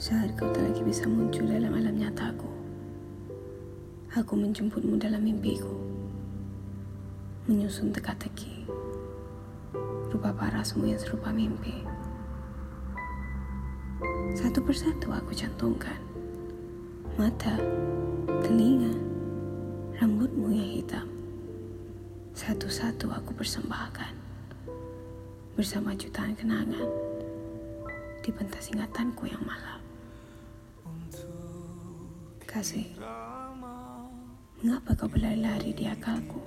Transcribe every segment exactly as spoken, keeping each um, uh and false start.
Syair kau tak lagi bisa muncul dalam alam nyataku. Aku menjemputmu dalam mimpiku, menyusun teka-teki rupa parasmu yang serupa mimpi. Satu persatu aku cantumkan mata, telinga, rambutmu yang hitam. Satu-satu aku persembahkan bersama jutaan kenangan di pentas ingatanku yang malam. Kasih, mengapa kau berlari-lari di akalku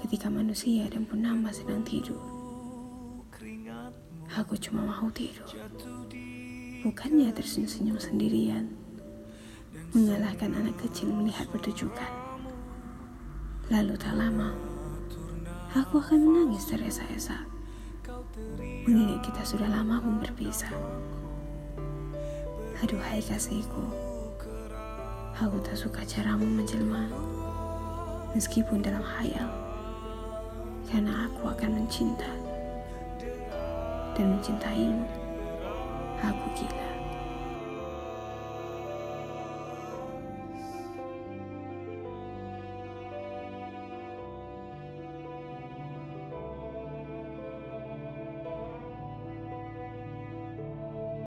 ketika manusia dan purnama sedang tidur? Aku cuma mahu tidur, bukannya tersenyum-senyum sendirian, mengalahkan anak kecil melihat pertunjukan. Lalu tak lama, aku akan menangis teresa-esa, mengingat kita sudah lama pun berpisah. Aduhai kasihku, aku tak suka caramu menjelma, meskipun dalam khayal, karena aku akan mencinta dan mencintaimu. Aku gila.